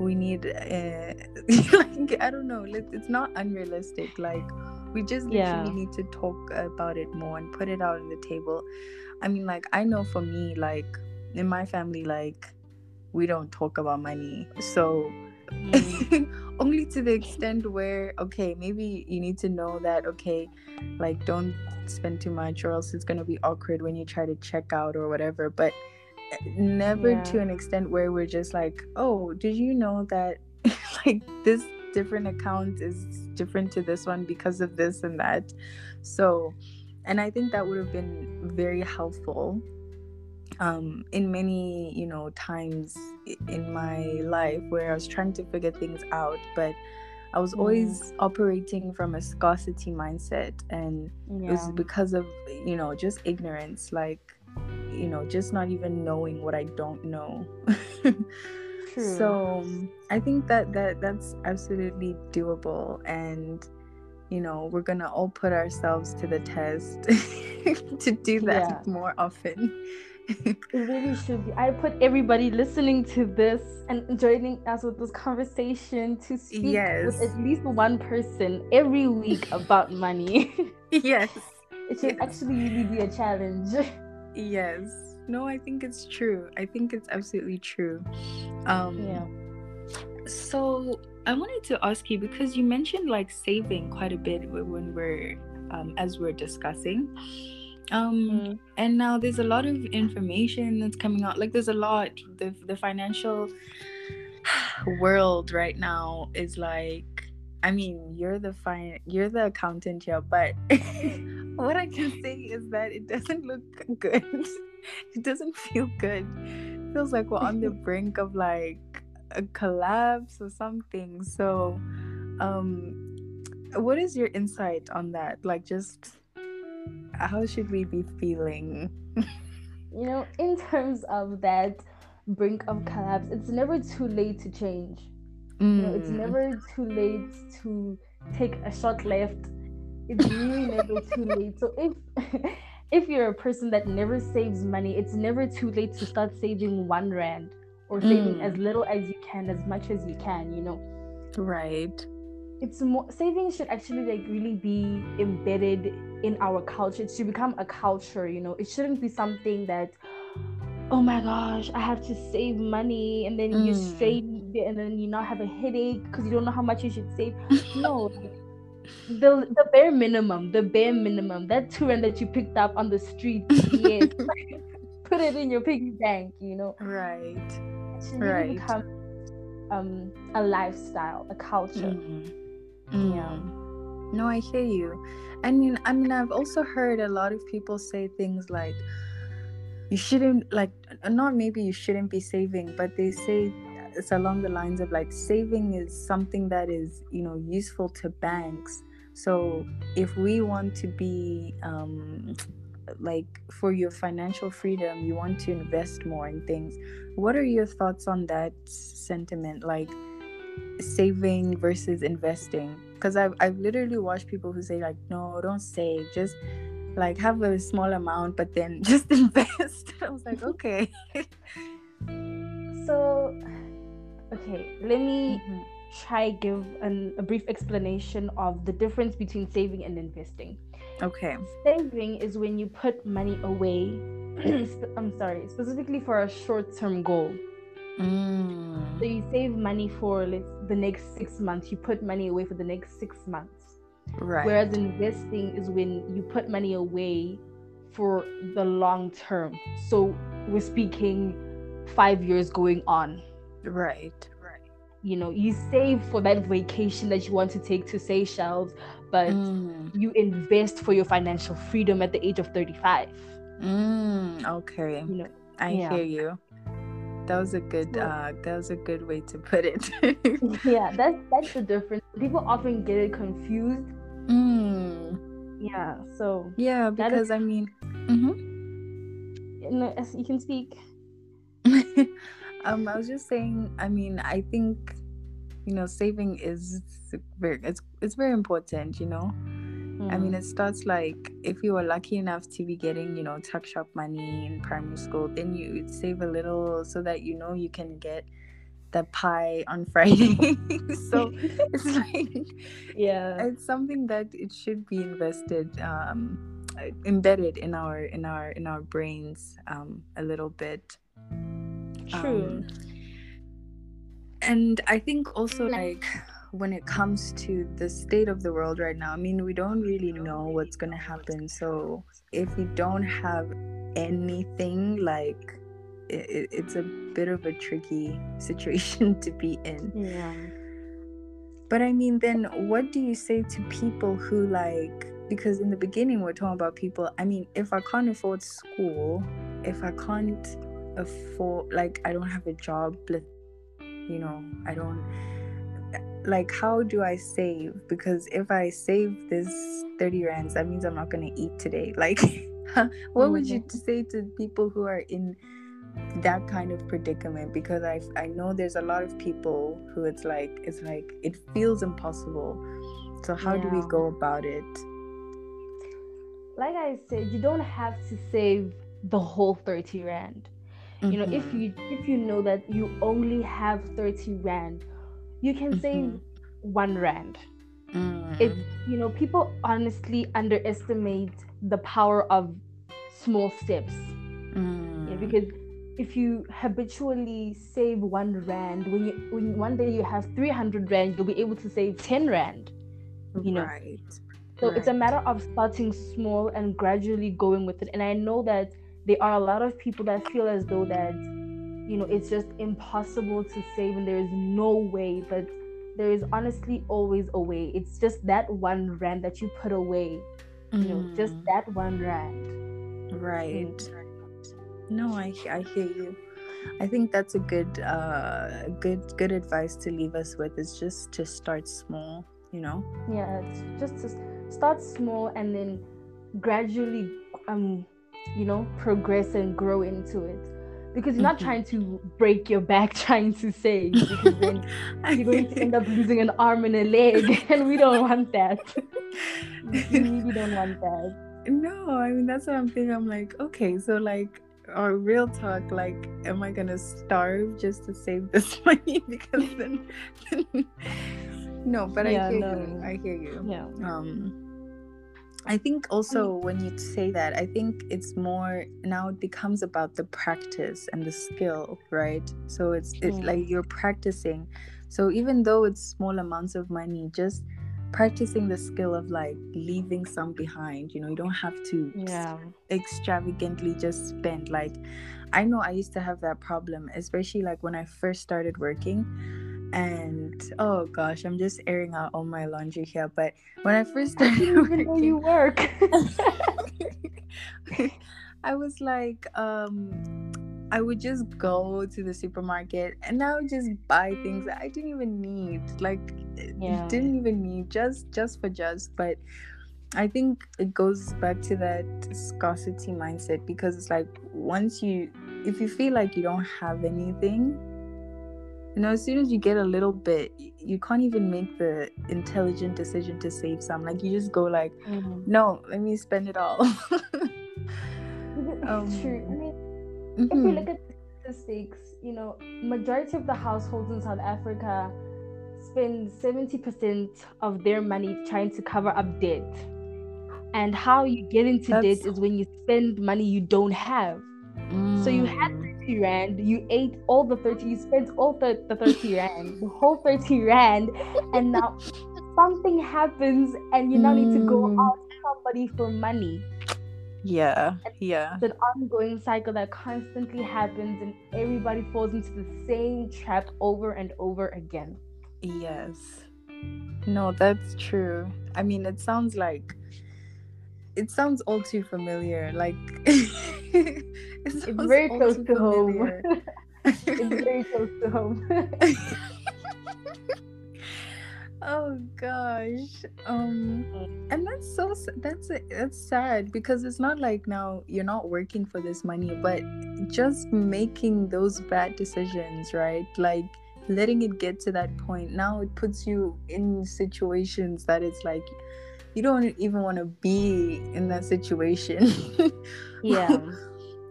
we need like, I don't know, it's not unrealistic. Like, we just literally need to talk about it more and put it out on the table. I mean, like, I know for me, like, in my family, like, we don't talk about money. So only to the extent where, okay, maybe you need to know that, okay, like, don't spend too much or else it's going to be awkward when you try to check out or whatever, but never to an extent where we're just like, oh, did you know that like this different account is different to this one because of this and that. So, and I think that would have been very helpful in many, you know, times in my life where I was trying to figure things out, but I was always operating from a scarcity mindset, and it was because of, you know, just ignorance, like, you know, just not even knowing what I don't know. True. So I think that's absolutely doable, and, you know, we're gonna all put ourselves to the test to do that more often. It really should be. I put everybody listening to this and joining us with this conversation to speak with at least one person every week about money. Yes. It should actually really be a challenge. Yes. No, I think it's true. I think it's absolutely true. So I wanted to ask you, because you mentioned like saving quite a bit when we're as we're discussing. And now there's a lot of information that's coming out, like there's a lot, the financial world right now is like, I mean, you're the accountant here, but what I can say is that it doesn't look good. It doesn't feel good. It feels like we're on the brink of like a collapse or something. So what is your insight on that? Like, just how should we be feeling? You know, in terms of that brink of collapse, it's never too late to change. You know, it's never too late to take a short left. It's really never too late. So if you're a person that never saves money, it's never too late to start saving 1 rand or saving as little as you can, as much as you can, you know. Right. It's more, saving should actually like really be embedded in our culture. It should become a culture, you know. It shouldn't be something that, oh my gosh, I have to save money, and then you're straight, and then you now have a headache because you don't know how much you should save. No, the bare minimum, that 2 rand that you picked up on the street, yes, put it in your piggy bank, you know. Right. It should really become a lifestyle, a culture. No, I hear you. I mean, I've also heard a lot of people say things like, you shouldn't, like, not maybe you shouldn't be saving, but they say it's along the lines of like, saving is something that is, you know, useful to banks. So if we want to be like, for your financial freedom, you want to invest more in things. What are your thoughts on that sentiment, like saving versus investing? Because I've literally watched people who say like, no, don't save, just like have a small amount but then just invest. I was like, okay. So okay, let me try give a brief explanation of the difference between saving and investing. Okay. Saving is when you put money away specifically for a short-term goal. So you save money for the next 6 months. You put money away for the next 6 months. Right. Whereas investing is when you put money away for the long term. So we're speaking 5 years going on. Right. You know, you save for that vacation that you want to take to Seychelles, but you invest for your financial freedom at the age of 35. Okay. You know, I hear you. That was a good way to put it. Yeah, that's the difference. People often get it confused. Yeah. So yeah, because I mean, no, you can speak. I was just saying, I mean, I think, saving is very, it's very important, I mean, it starts like if you were lucky enough to be getting, tuck shop money in primary school, then you'd save a little so that, you can get the pie on Friday. So it's like, yeah, it's something that it should be invested, embedded in our brains, a little bit. True. And I think also like when it comes to the state of the world right now, I mean, we don't really know what's going to happen. So if we don't have anything, like it's a bit of a tricky situation to be in. Yeah. But I mean, then what do you say to people who like, because in the beginning we're talking about people, I mean, if I can't afford school, if I can't afford, like, I don't have a job, I don't, like, how do I save? Because if I save this 30 rands, that means I'm not going to eat today. Like, what would you say to people who are in that kind of predicament? Because I know there's a lot of people who it's like it feels impossible. So how do we go about it? Like I said, you don't have to save the whole 30 rand. If you know that you only have 30 rand, you can save 1 rand. It's, people honestly underestimate the power of small steps. Because if you habitually save 1 rand, when one day you have 300 rand, you'll be able to save 10 rand. Right. So it's a matter of starting small and gradually going with it. And I know that there are a lot of people that feel as though that, it's just impossible to save and there is no way, but there is honestly always a way. It's just that 1 rand that you put away, just that 1 rand. Right. No, I hear you. I think that's a good advice to leave us with, is just to start small, Yeah, it's just to start small and then gradually, progress and grow into it, because you're not trying to break your back trying to save, because then you're going to end up losing an arm and a leg, and we don't want that. We really don't want that. No, I mean, that's what I'm thinking. I'm like, okay, so like, or real talk, like, am I gonna starve just to save this money? Because then no, but yeah, I hear you. Yeah. I think also when you say that, I think it's more now it becomes about the practice and the skill, right? So it's like you're practicing. So even though it's small amounts of money, just practicing the skill of like leaving some behind, you don't have to extravagantly just spend. Like, I know I used to have that problem, especially like when I first started working. And oh gosh, I'm just airing out all my laundry here. But when I first started working, you work. I was like, I would just go to the supermarket and I would just buy things that I didn't even need. Like, didn't even need just for just. But I think it goes back to that scarcity mindset, because it's like if you feel like you don't have anything. As soon as you get a little bit, you can't even make the intelligent decision to save some. Like, you just go like, no, let me spend it all. True. I mean, if you look at the statistics, majority of the households in South Africa spend 70% of their money trying to cover up debt. And how you get into debt is when you spend money you don't have. So you had 30 rand, you ate all the 30, you spent all the 30 rand, the whole 30 rand, and now something happens and you now need to go ask somebody for money. It's an ongoing cycle that constantly happens, and everybody falls into the same trap over and over again. Yes. No, that's true. I mean, it sounds all too familiar. Like, it's very close to home. It's very close to home. Oh gosh, and that's sad, because it's not like now you're not working for this money, but just making those bad decisions, right? Like letting it get to that point. Now it puts you in situations that it's like you don't even want to be in that situation. Yeah.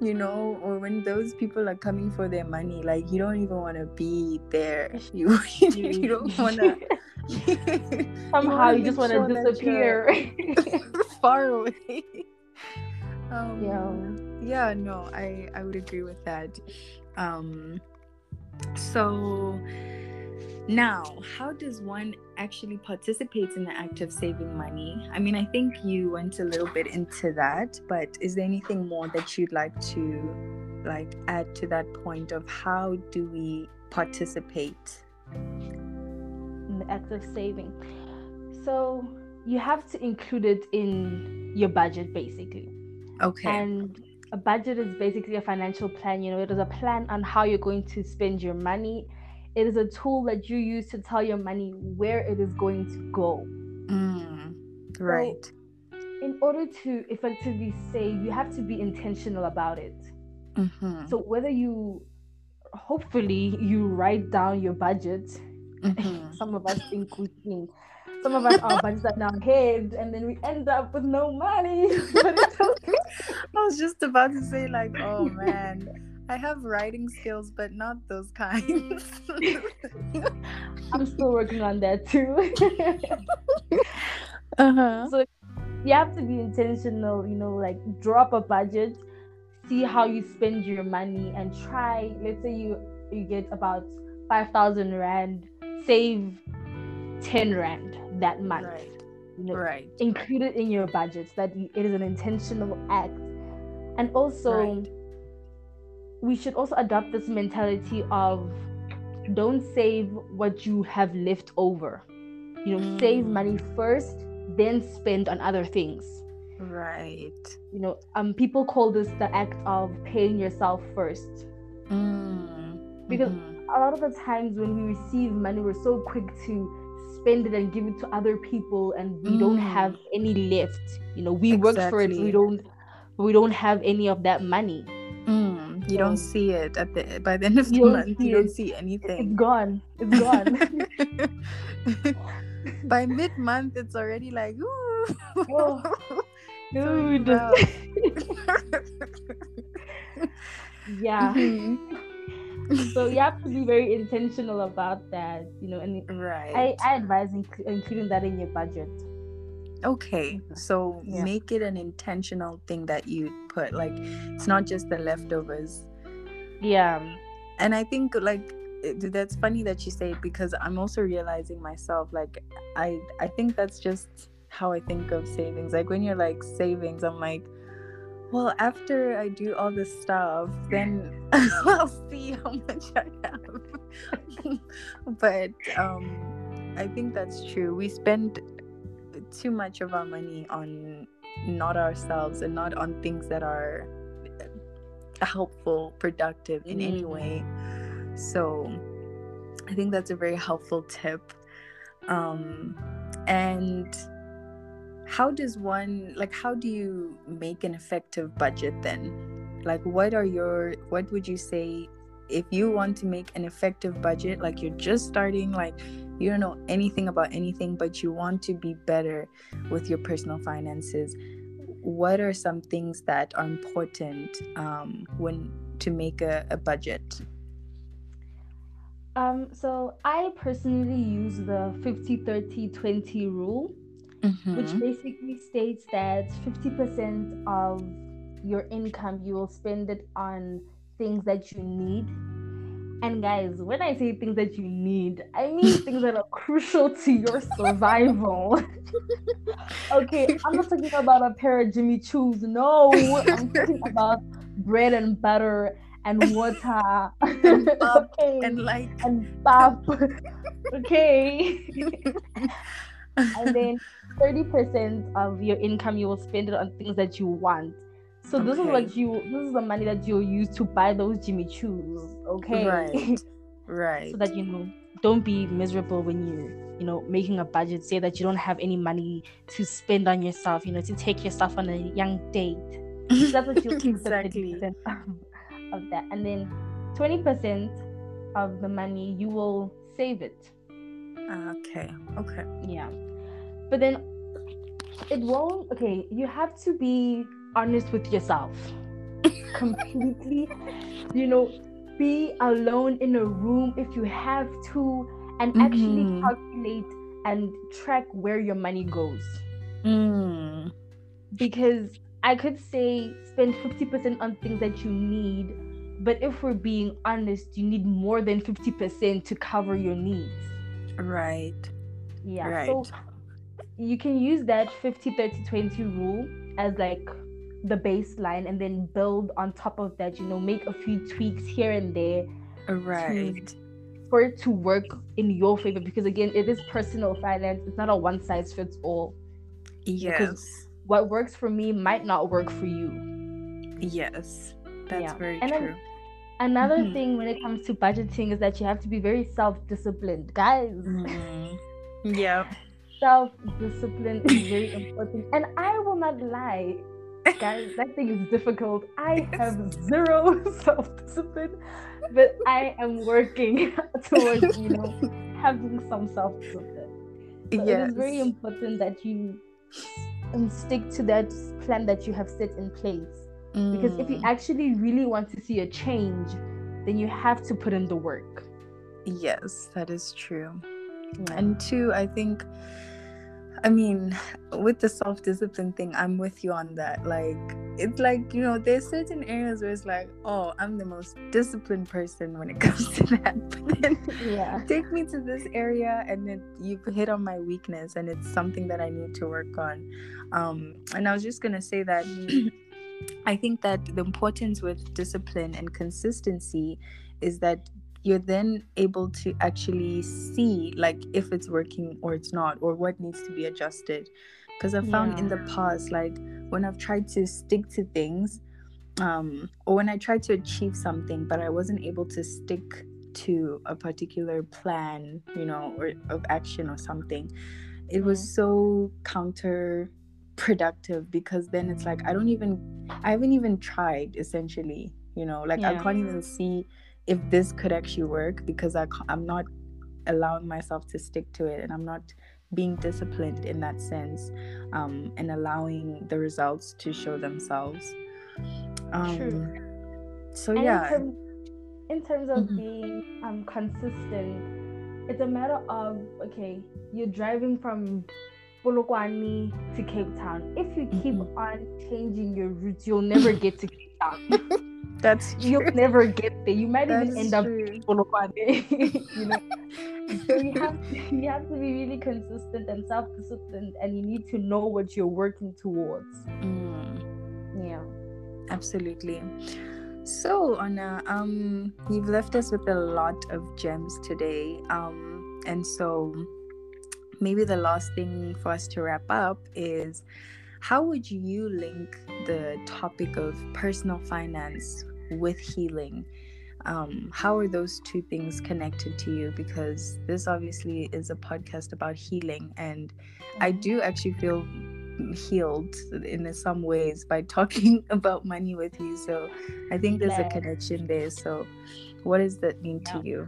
You know, or when those people are coming for their money, like you don't even want to be there. You don't want to. Somehow you just want to disappear far away. Yeah, no, I would agree with that. So now, how does one actually participate in the act of saving money? I mean, I think you went a little bit into that, but is there anything more that you'd like to add to that point of how do we participate in the act of saving? So you have to include it in your budget, basically. Okay. And a budget is basically a financial plan. You know, it is a plan on how you're going to spend your money. It is a tool that you use to tell your money where it is going to go. Right. So in order to effectively save, you have to be intentional about it. Mm-hmm. So whether you write down your budget, mm-hmm. Some of us think cooking, some of us our budgets are now heads, and then we end up with no money. I was just about to say, like, oh man. I have writing skills, but not those kinds. I'm still working on that too. Uh-huh. So you have to be intentional, you know, like drop a budget, see how you spend your money, and try. Let's say you get about 5,000 Rand, save 10 Rand that month. Right. You know, right. Include it in your budget, that it is an intentional act. And also... Right. We should also adopt this mentality of don't save what you have left over. You know, save money first, then spend on other things. Right. You know, people call this the act of paying yourself first. Because a lot of the times when we receive money, we're so quick to spend it and give it to other people, and we don't have any left. You know, we worked for it. We don't have any of that money. You don't see it by the end of the month. You don't see anything. It's gone. It's gone. By mid-month, it's already like, ooh. Oh, dude. Yeah. Mm-hmm. So you have to be very intentional about that, you know. And right. I advise including that in your budget. Okay, so make it an intentional thing that you put, like it's not just the leftovers. Yeah. And I think like that's funny that you say it, because I'm also realizing myself, like I think that's just how I think of savings. Like when you're like savings, I'm like, well, after I do all this stuff, then I'll see how much I have. But I think that's true. We spend too much of our money on not ourselves and not on things that are helpful, productive in any way. So I think that's a very helpful tip. And how do you make an effective budget then? Like what would you say if you want to make an effective budget, like you're just starting, like you don't know anything about anything, but you want to be better with your personal finances, what are some things that are important when to make a budget? So I personally use the 50-30-20 rule, mm-hmm. which basically states that 50% of your income, you will spend it on things that you need. And guys, when I say things that you need, I mean things that are crucial to your survival. Okay, I'm not talking about a pair of Jimmy Choos. No, I'm talking about bread and butter and water. And pop. Okay. And pop. Okay. And then 30% of your income, you will spend it on things that you want. So this is what this is the money that you'll use to buy those Jimmy Choos, okay? Right. Right. So that, you know, don't be miserable when you're, you know, making a budget. Say that you don't have any money to spend on yourself, you know, to take yourself on a young date. So that's what you'll keep. Exactly. 30% of that. And then 20% of the money, you will save it. Okay. Yeah. But then it won't... Okay, you have to be honest with yourself. Completely. You know, be alone in a room if you have to, and actually calculate and track where your money goes. Because I could say spend 50% on things that you need, but if we're being honest, you need more than 50% to cover your needs. Right. Yeah. Right. So you can use that 50-30-20 rule as like the baseline, and then build on top of that, you know, make a few tweaks here and there, right, for it to work in your favor. Because again, it is personal finance. It's not a one size fits all. Yes. Because what works for me might not work for you. Yes, that's very and true. Another thing when it comes to budgeting is that you have to be very self-disciplined, guys. Yeah. Self-discipline is very important. And I will not lie, guys, that thing is difficult. I have zero self-discipline, but I am working towards, you know, having some self-discipline. So it is very important that you stick to that plan that you have set in place. Because if you actually really want to see a change, then you have to put in the work. Yes, that is true. Yeah. And two, I think... I mean, with the self-discipline thing, I'm with you on that. Like, it's like, you know, there's certain areas where it's like, oh, I'm the most disciplined person when it comes to that. But then take me to this area, and then you've hit on my weakness, and it's something that I need to work on. And I was just going to say that I think that the importance with discipline and consistency is that you're then able to actually see, like, if it's working or it's not, or what needs to be adjusted. Because I've found in the past, like, when I've tried to stick to things, or when I tried to achieve something, but I wasn't able to stick to a particular plan, you know, or of action or something, it was so counterproductive, because then it's like, I haven't even tried, essentially, you know, like, I can't even see if this could actually work, because I'm not allowing myself to stick to it, and I'm not being disciplined in that sense, and allowing the results to show themselves. True. So and in terms of being consistent, it's a matter of, okay, you're driving from Polokwane to Cape Town. If you keep on changing your route, you'll never get to Cape Town. That's true. You'll never get there. You might even end up in Polokwane. You know? So you have to be really consistent and self-disciplined, and you need to know what you're working towards. Yeah, absolutely. So, Ona, you've left us with a lot of gems today, and so maybe the last thing for us to wrap up is, how would you link the topic of personal finance with healing? How are those two things connected to you? Because this obviously is a podcast about healing, and I do actually feel healed in some ways by talking about money with you. So I think there's a connection there. So what does that mean to you?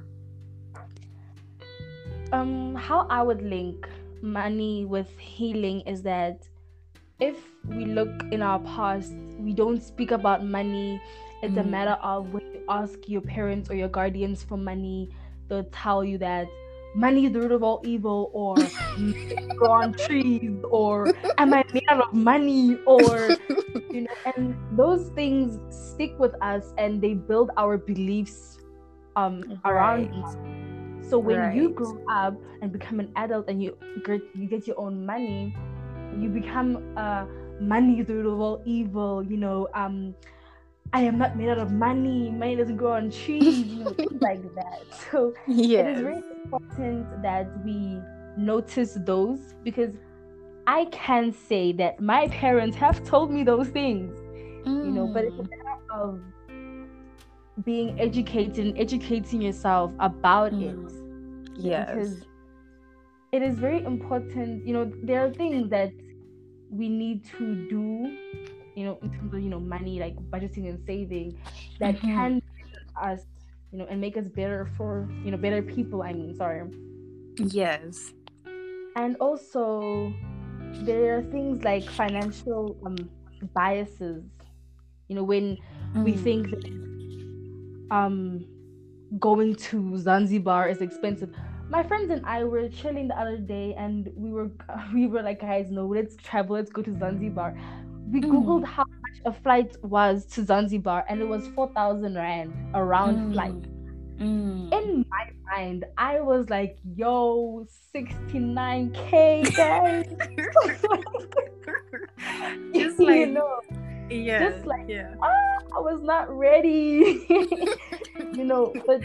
How I would link money with healing is that if we look in our past, we don't speak about money. It's a matter of, when you ask your parents or your guardians for money, they'll tell you that money is the root of all evil, or grow on trees, or am I made out of money, or, you know, and those things stick with us, and they build our beliefs around us. So when you grow up and become an adult, and you get your own money, you become money is the root of all evil, you know, I am not made out of money doesn't grow on trees, you know, things like that. So it is very important that we notice those, because I can say that my parents have told me those things. you know, but it's a matter of being educated and educating yourself about it. Yes. Because it is very important, you know, there are things that we need to do, you know, in terms of, you know, money, like budgeting and saving, that can make us, you know, and make us better for, you know, better people, Yes. And also, there are things like financial biases, you know, when we think that going to Zanzibar is expensive. My friends and I were chilling the other day, and we were like, guys, no, let's travel, let's go to Zanzibar. We Googled how much a flight was to Zanzibar, and it was 4,000 Rand a round flight. In my mind, I was like, yo, 69K, guys. Just like, you know, yeah, just like, yeah. I was not ready. You know, but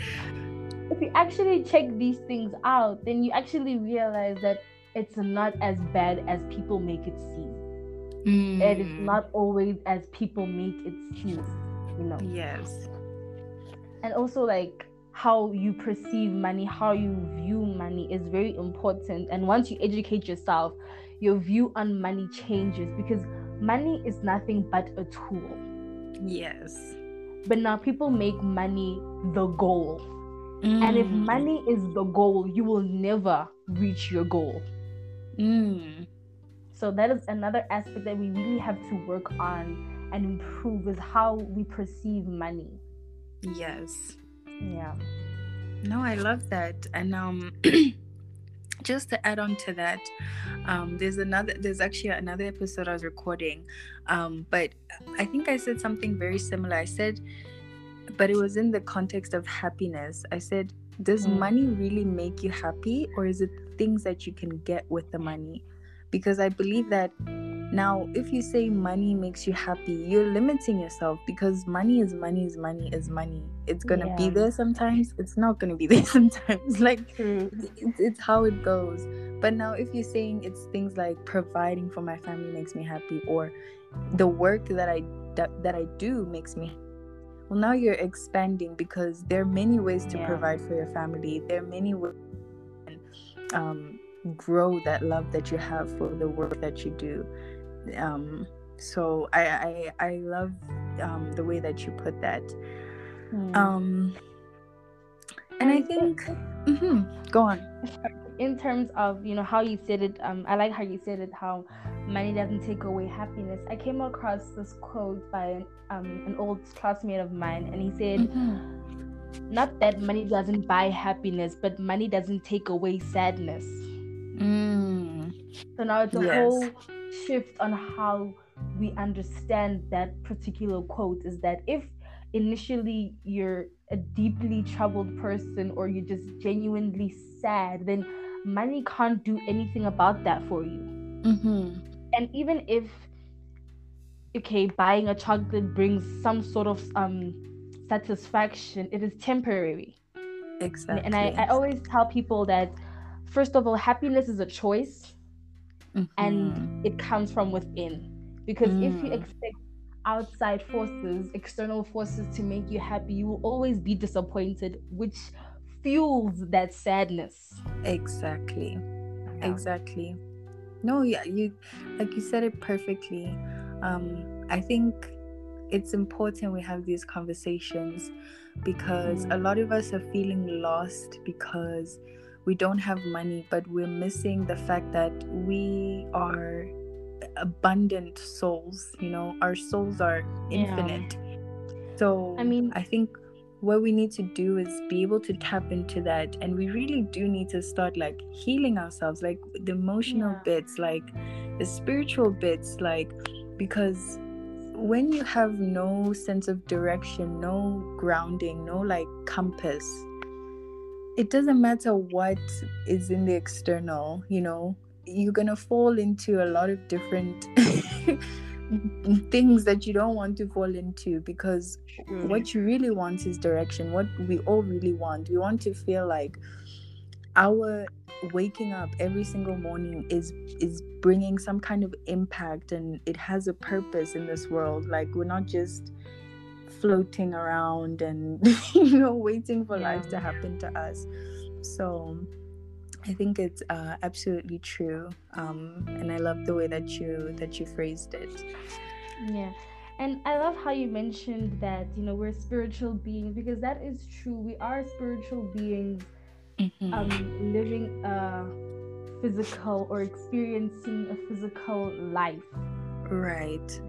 if you actually check these things out, then you actually realize that it's not as bad as people make it seem. And it's not always as people make it seem, you know. Yes. And also, like, how you perceive money, how you view money is very important. And once you educate yourself, your view on money changes, because money is nothing but a tool. Yes. But now people make money the goal. And if money is the goal, you will never reach your goal. So that is another aspect that we really have to work on and improve, is how we perceive money. Yes. Yeah. No, I love that. And just to add on to that, there's actually another episode I was recording, but I think I said something very similar. I said, but it was in the context of happiness. I said, does money really make you happy, or is it things that you can get with the money? Because I believe that now, if you say money makes you happy, you're limiting yourself, because money is money. It's going to be there sometimes. It's not going to be there sometimes. Like, it's how it goes. But now, if you're saying it's things like providing for my family makes me happy, or the work that I do makes me happy. Well, now you're expanding, because there are many ways to provide for your family. There are many ways to grow that love that you have for the work that you do. So I love the way that you put that. And I think, go on. In terms of, you know, how you said it, I like how you said it, how money doesn't take away happiness. I came across this quote by an old classmate of mine, and he said, not that money doesn't buy happiness, but money doesn't take away sadness. So now it's a whole shift on how we understand that particular quote, is that if initially you're a deeply troubled person, or you're just genuinely sad, then money can't do anything about that for you. And even if, okay, buying a chocolate brings some sort of satisfaction, it is temporary. Exactly. And I always tell people that, first of all, happiness is a choice, and it comes from within, because if you expect outside forces, external forces, to make you happy, you will always be disappointed, which fuels that sadness. Exactly. Yeah. Exactly. No, yeah, you said it perfectly. I think it's important we have these conversations, because a lot of us are feeling lost because we don't have money, but we're missing the fact that we are abundant souls. You know, our souls are infinite. So I think what we need to do is be able to tap into that, and we really do need to start, like, healing ourselves, like the emotional bits, like the spiritual bits, like, because when you have no sense of direction, no grounding, no, like, compass, it doesn't matter what is in the external, you know, you're gonna fall into a lot of different things that you don't want to fall into, because what you really want is direction. What we all really want, we want to feel like our waking up every single morning is bringing some kind of impact, and it has a purpose in this world. Like, we're not just floating around and waiting for life to happen to us. So I think it's absolutely true, and I love the way that you phrased it. Yeah, and I love how you mentioned that we're spiritual beings, because that is true. We are spiritual beings, mm-hmm. Living a physical or experiencing a physical life. Right.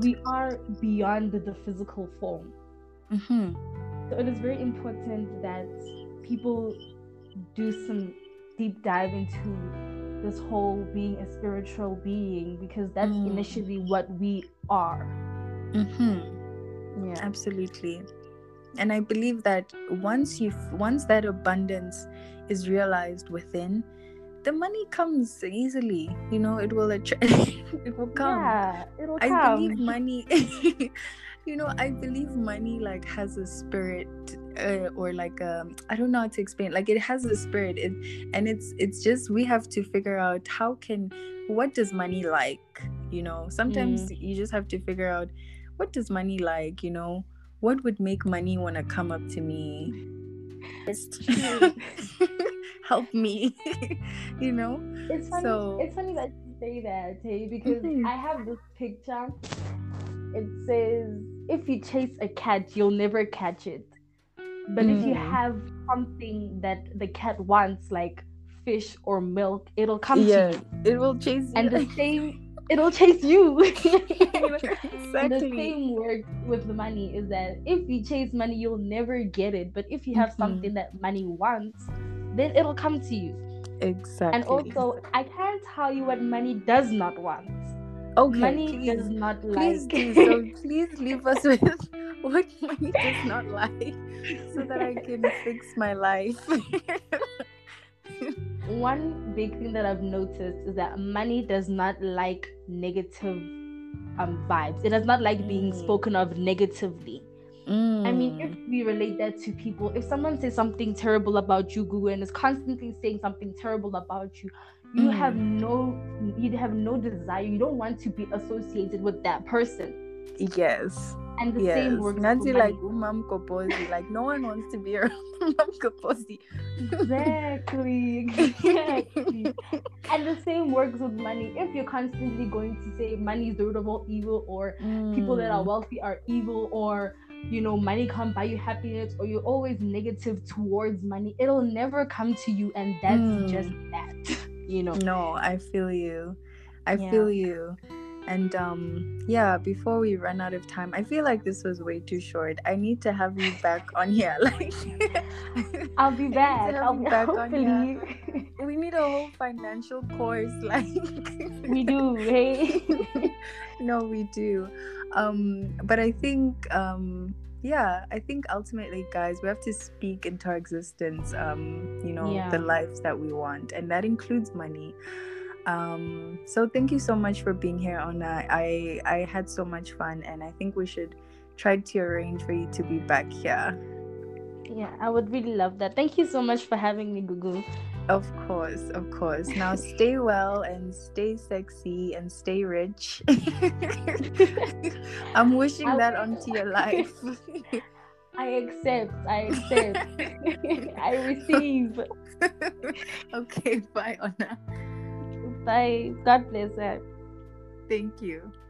We are beyond the physical form. Mm-hmm. So it is very important that people do some deep dive into this whole being a spiritual being, because that's initially what we are. Mm-hmm. Yeah, absolutely. And I believe that once that abundance is realized within, the money comes easily, it will attract. It will come. Yeah, it'll come. I believe money, like has a spirit, or like I don't know how to explain. Like, it has a spirit, and it's just, we have to figure out what does money like? Sometimes you just have to figure out, what does money like? What would make money want to come up to me? Help me. It's funny. So, it's funny that you say that, hey, because I have this picture. It says, if you chase a cat, you'll never catch it, but if you have something that the cat wants, like fish or milk, it'll come to you. It will chase you. And the same, it'll chase you. Exactly. And the same work with the money is that if you chase money, you'll never get it, but if you have something that money wants, then it'll come to you. Exactly. And also, I can't tell you what money does not want. Okay. Money does not like. Please do. So please leave us with what money does not like, so that I can fix my life. One big thing that I've noticed is that money does not like negative vibes. It does not like being spoken of negatively. I mean, if we relate that to people, if someone says something terrible about you, Gugu, and is constantly saying something terrible about you, you have no desire. You don't want to be associated with that person. Yes. And the same works. Nancy, like, Mom Koposi. Like, no one wants to be around Mom Koposi. Exactly. And the same works with money. If you're constantly going to say money is the root of all evil, or people that are wealthy are evil, or money can't buy you happiness, or you're always negative towards money, it'll never come to you, and that's just that. No, I feel you. And before we run out of time, I feel like this was way too short. I need to have you back on here. Like, I'll be back. I'll be back on here. We need a whole financial course, like we do, hey. No, we do. But I think I think ultimately, guys, we have to speak into our existence, the lives that we want, and that includes money. So thank you so much for being here, Ona. I had so much fun, and I think we should try to arrange for you to be back here. Yeah, I would really love that. Thank you so much for having me, Gugu. Of course. Now stay well, and stay sexy, and stay rich. I'm wishing that onto your life. I accept. I receive. Okay, bye, Ona. Bye. God bless her. Thank you.